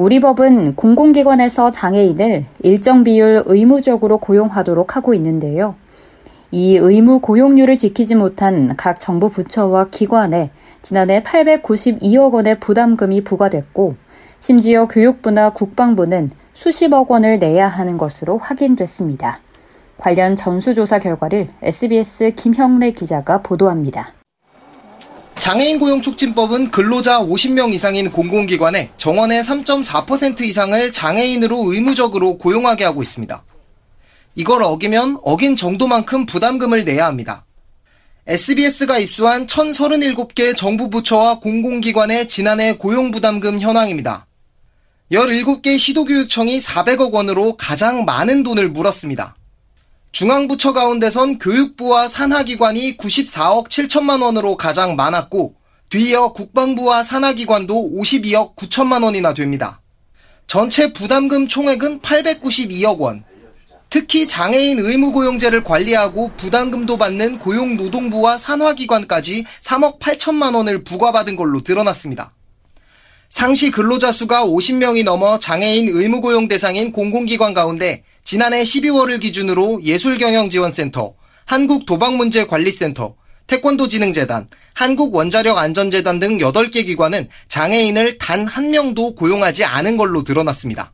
우리 법은 공공기관에서 장애인을 일정 비율 의무적으로 고용하도록 하고 있는데요. 이 의무 고용률을 지키지 못한 각 정부 부처와 기관에 지난해 892억 원의 부담금이 부과됐고 심지어 교육부나 국방부는 수십억 원을 내야 하는 것으로 확인됐습니다. 관련 전수조사 결과를 SBS 김형래 기자가 보도합니다. 장애인 고용촉진법은 근로자 50명 이상인 공공기관에 정원의 3.4% 이상을 장애인으로 의무적으로 고용하게 하고 있습니다. 이걸 어기면 어긴 정도만큼 부담금을 내야 합니다. SBS가 입수한 1,037개 정부 부처와 공공기관의 지난해 고용부담금 현황입니다. 17개 시도교육청이 400억 원으로 가장 많은 돈을 물었습니다. 중앙부처 가운데선 교육부와 산하기관이 94억 7천만 원으로 가장 많았고 뒤이어 국방부와 산하기관도 52억 9천만 원이나 됩니다. 전체 부담금 총액은 892억 원. 특히 장애인 의무고용제를 관리하고 부담금도 받는 고용노동부와 산하기관까지 3억 8천만 원을 부과받은 걸로 드러났습니다. 상시 근로자 수가 50명이 넘어 장애인 의무고용 대상인 공공기관 가운데 지난해 12월을 기준으로 예술경영지원센터, 한국도박문제관리센터, 태권도진흥재단, 한국원자력안전재단 등 8개 기관은 장애인을 단 한 명도 고용하지 않은 걸로 드러났습니다.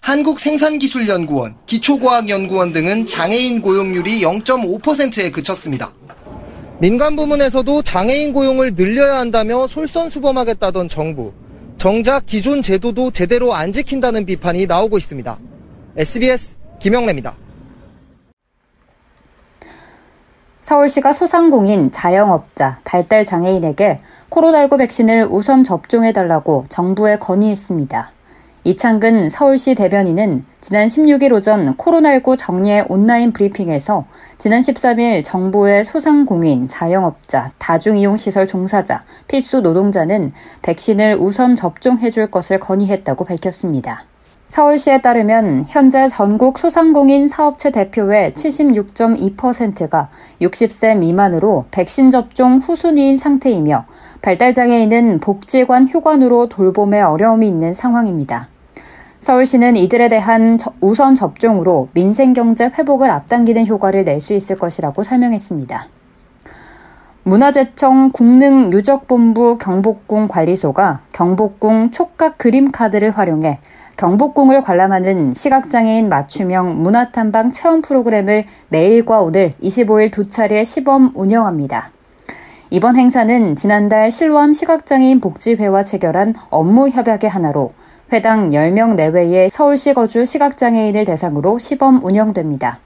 한국생산기술연구원, 기초과학연구원 등은 장애인 고용률이 0.5%에 그쳤습니다. 민간 부문에서도 장애인 고용을 늘려야 한다며 솔선수범하겠다던 정부, 정작 기존 제도도 제대로 안 지킨다는 비판이 나오고 있습니다. SBS 김영래입니다. 서울시가 소상공인, 자영업자, 발달장애인에게 코로나19 백신을 우선 접종해달라고 정부에 건의했습니다. 이창근 서울시 대변인은 지난 16일 오전 코로나19 정례 온라인 브리핑에서 지난 13일 정부의 소상공인, 자영업자, 다중이용시설 종사자, 필수 노동자는 백신을 우선 접종해줄 것을 건의했다고 밝혔습니다. 서울시에 따르면 현재 전국 소상공인 사업체 대표의 76.2%가 60세 미만으로 백신 접종 후순위인 상태이며 발달장애인은 복지관 휴관으로 돌봄에 어려움이 있는 상황입니다. 서울시는 이들에 대한 우선 접종으로 민생경제 회복을 앞당기는 효과를 낼 수 있을 것이라고 설명했습니다. 문화재청 국능유적본부 경복궁 관리소가 경복궁 촉각 그림 카드를 활용해 경복궁을 관람하는 시각장애인 맞춤형 문화탐방 체험 프로그램을 내일과 오늘 25일 두 차례 시범 운영합니다. 이번 행사는 지난달 실로암 시각장애인 복지회와 체결한 업무 협약의 하나로 회당 10명 내외의 서울시 거주 시각장애인을 대상으로 시범 운영됩니다.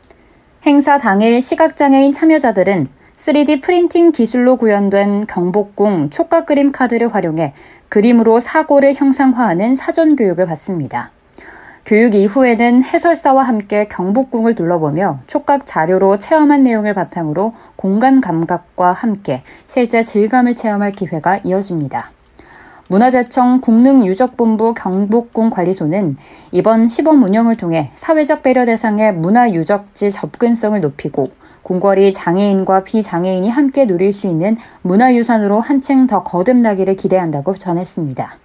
행사 당일 시각장애인 참여자들은 3D 프린팅 기술로 구현된 경복궁 촉각 그림 카드를 활용해 그림으로 사고를 형상화하는 사전 교육을 받습니다. 교육 이후에는 해설사와 함께 경복궁을 둘러보며 촉각 자료로 체험한 내용을 바탕으로 공간 감각과 함께 실제 질감을 체험할 기회가 이어집니다. 문화재청 국능유적본부 경복궁 관리소는 이번 시범 운영을 통해 사회적 배려 대상의 문화유적지 접근성을 높이고 궁궐이 장애인과 비장애인이 함께 누릴 수 있는 문화유산으로 한층 더 거듭나기를 기대한다고 전했습니다.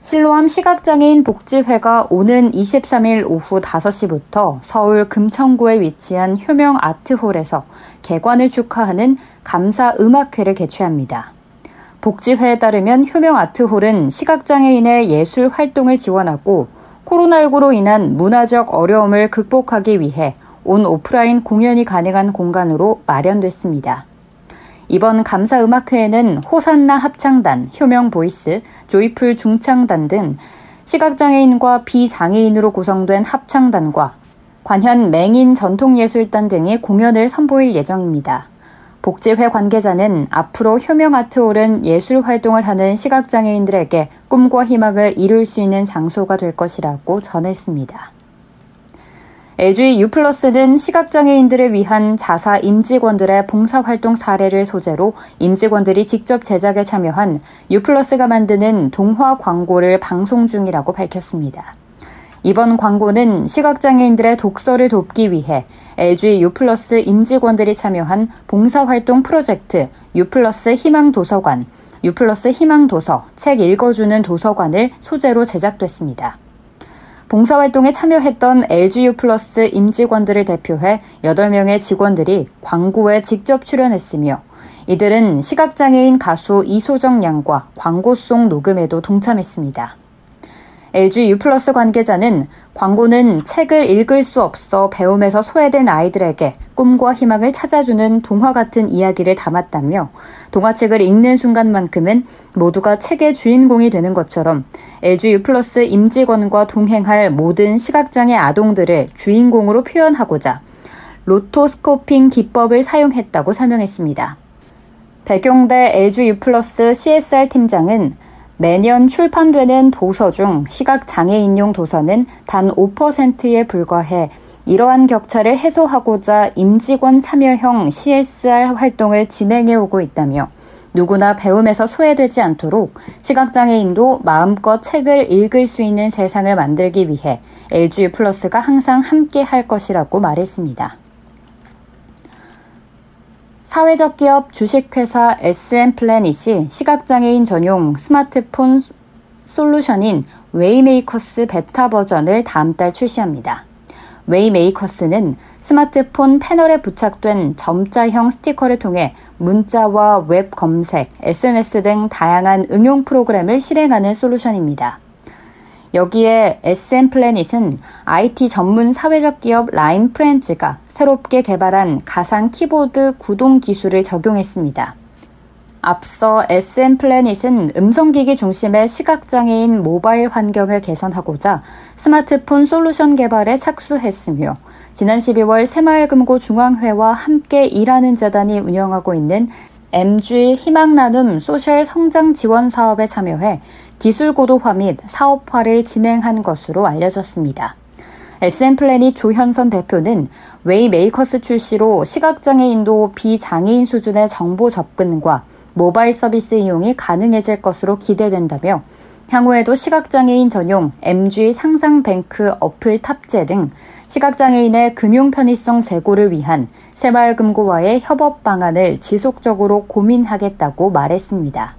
실로암 시각장애인 복지회가 오는 23일 오후 5시부터 서울 금천구에 위치한 효명 아트홀에서 개관을 축하하는 감사 음악회를 개최합니다. 복지회에 따르면 효명 아트홀은 시각장애인의 예술 활동을 지원하고 코로나19로 인한 문화적 어려움을 극복하기 위해 온 오프라인 공연이 가능한 공간으로 마련됐습니다. 이번 감사음악회에는 호산나 합창단, 효명 보이스, 조이풀 중창단 등 시각장애인과 비장애인으로 구성된 합창단과 관현 맹인 전통예술단 등이 공연을 선보일 예정입니다. 복지회 관계자는 앞으로 효명아트홀은 예술활동을 하는 시각장애인들에게 꿈과 희망을 이룰 수 있는 장소가 될 것이라고 전했습니다. LG유플러스는 시각장애인들을 위한 자사 임직원들의 봉사활동 사례를 소재로 임직원들이 직접 제작에 참여한 유플러스가 만드는 동화 광고를 방송 중이라고 밝혔습니다. 이번 광고는 시각장애인들의 독서를 돕기 위해 LG유플러스 임직원들이 참여한 봉사활동 프로젝트 유플러스 희망도서관, 유플러스 희망도서, 책 읽어주는 도서관을 소재로 제작됐습니다. 봉사활동에 참여했던 LG유플러스 임직원들을 대표해 8명의 직원들이 광고에 직접 출연했으며 이들은 시각장애인 가수 이소정 양과 광고송 녹음에도 동참했습니다. LG유플러스 관계자는 광고는 책을 읽을 수 없어 배움에서 소외된 아이들에게 꿈과 희망을 찾아주는 동화 같은 이야기를 담았다며 동화책을 읽는 순간만큼은 모두가 책의 주인공이 되는 것처럼 LG유플러스 임직원과 동행할 모든 시각장애 아동들을 주인공으로 표현하고자 로토스코핑 기법을 사용했다고 설명했습니다. 배경대 LG유플러스 CSR 팀장은 매년 출판되는 도서 중 시각장애인용 도서는 단 5%에 불과해 이러한 격차를 해소하고자 임직원 참여형 CSR 활동을 진행해오고 있다며 누구나 배움에서 소외되지 않도록 시각장애인도 마음껏 책을 읽을 수 있는 세상을 만들기 위해 LG유플러스가 항상 함께할 것이라고 말했습니다. 사회적 기업 주식회사 SM플래닛이 시각장애인 전용 스마트폰 솔루션인 웨이메이커스 베타 버전을 다음 달 출시합니다. 웨이메이커스는 스마트폰 패널에 부착된 점자형 스티커를 통해 문자와 웹 검색, SNS 등 다양한 응용 프로그램을 실행하는 솔루션입니다. 여기에 SM플래닛은 IT 전문 사회적 기업 라인 프렌즈가 새롭게 개발한 가상 키보드 구동 기술을 적용했습니다. 앞서 SM플래닛은 음성기기 중심의 시각장애인 모바일 환경을 개선하고자 스마트폰 솔루션 개발에 착수했으며 지난 12월 새마을금고 중앙회와 함께 일하는 재단이 운영하고 있는 MG 희망나눔 소셜 성장 지원 사업에 참여해 기술 고도화 및 사업화를 진행한 것으로 알려졌습니다. SM플래닛 조현선 대표는 웨이메이커스 출시로 시각장애인도 비장애인 수준의 정보 접근과 모바일 서비스 이용이 가능해질 것으로 기대된다며 향후에도 시각장애인 전용 MG 상상뱅크 어플 탑재 등 시각장애인의 금융 편의성 제고를 위한 새마을금고와의 협업 방안을 지속적으로 고민하겠다고 말했습니다.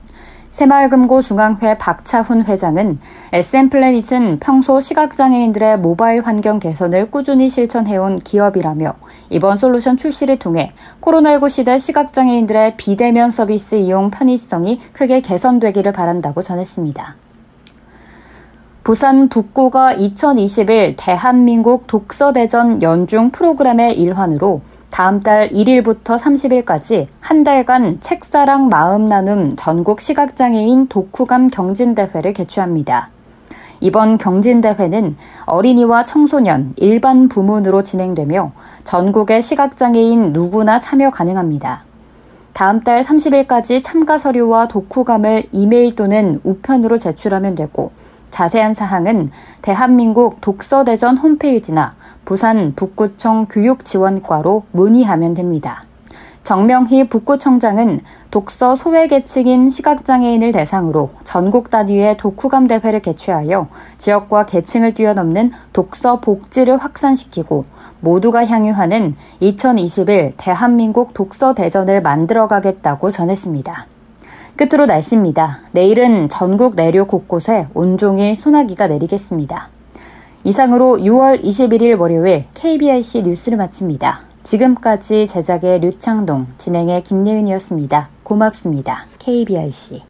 새마을금고 중앙회 박차훈 회장은 SM플래닛은 평소 시각장애인들의 모바일 환경 개선을 꾸준히 실천해온 기업이라며 이번 솔루션 출시를 통해 코로나19 시대 시각장애인들의 비대면 서비스 이용 편의성이 크게 개선되기를 바란다고 전했습니다. 부산 북구가 2021 대한민국 독서대전 연중 프로그램의 일환으로 다음 달 1일부터 30일까지 한 달간 책사랑 마음 나눔 전국 시각장애인 독후감 경진대회를 개최합니다. 이번 경진대회는 어린이와 청소년, 일반 부문으로 진행되며 전국의 시각장애인 누구나 참여 가능합니다. 다음 달 30일까지 참가 서류와 독후감을 이메일 또는 우편으로 제출하면 되고 자세한 사항은 대한민국 독서대전 홈페이지나 부산 북구청 교육지원과로 문의하면 됩니다. 정명희 북구청장은 독서 소외계층인 시각장애인을 대상으로 전국 단위의 독후감 대회를 개최하여 지역과 계층을 뛰어넘는 독서 복지를 확산시키고 모두가 향유하는 2021 대한민국 독서대전을 만들어가겠다고 전했습니다. 끝으로 날씨입니다. 내일은 전국 내륙 곳곳에 온종일 소나기가 내리겠습니다. 이상으로 6월 21일 월요일 KBIC 뉴스를 마칩니다. 지금까지 제작의 류창동, 진행의 김예은이었습니다. 고맙습니다. KBIC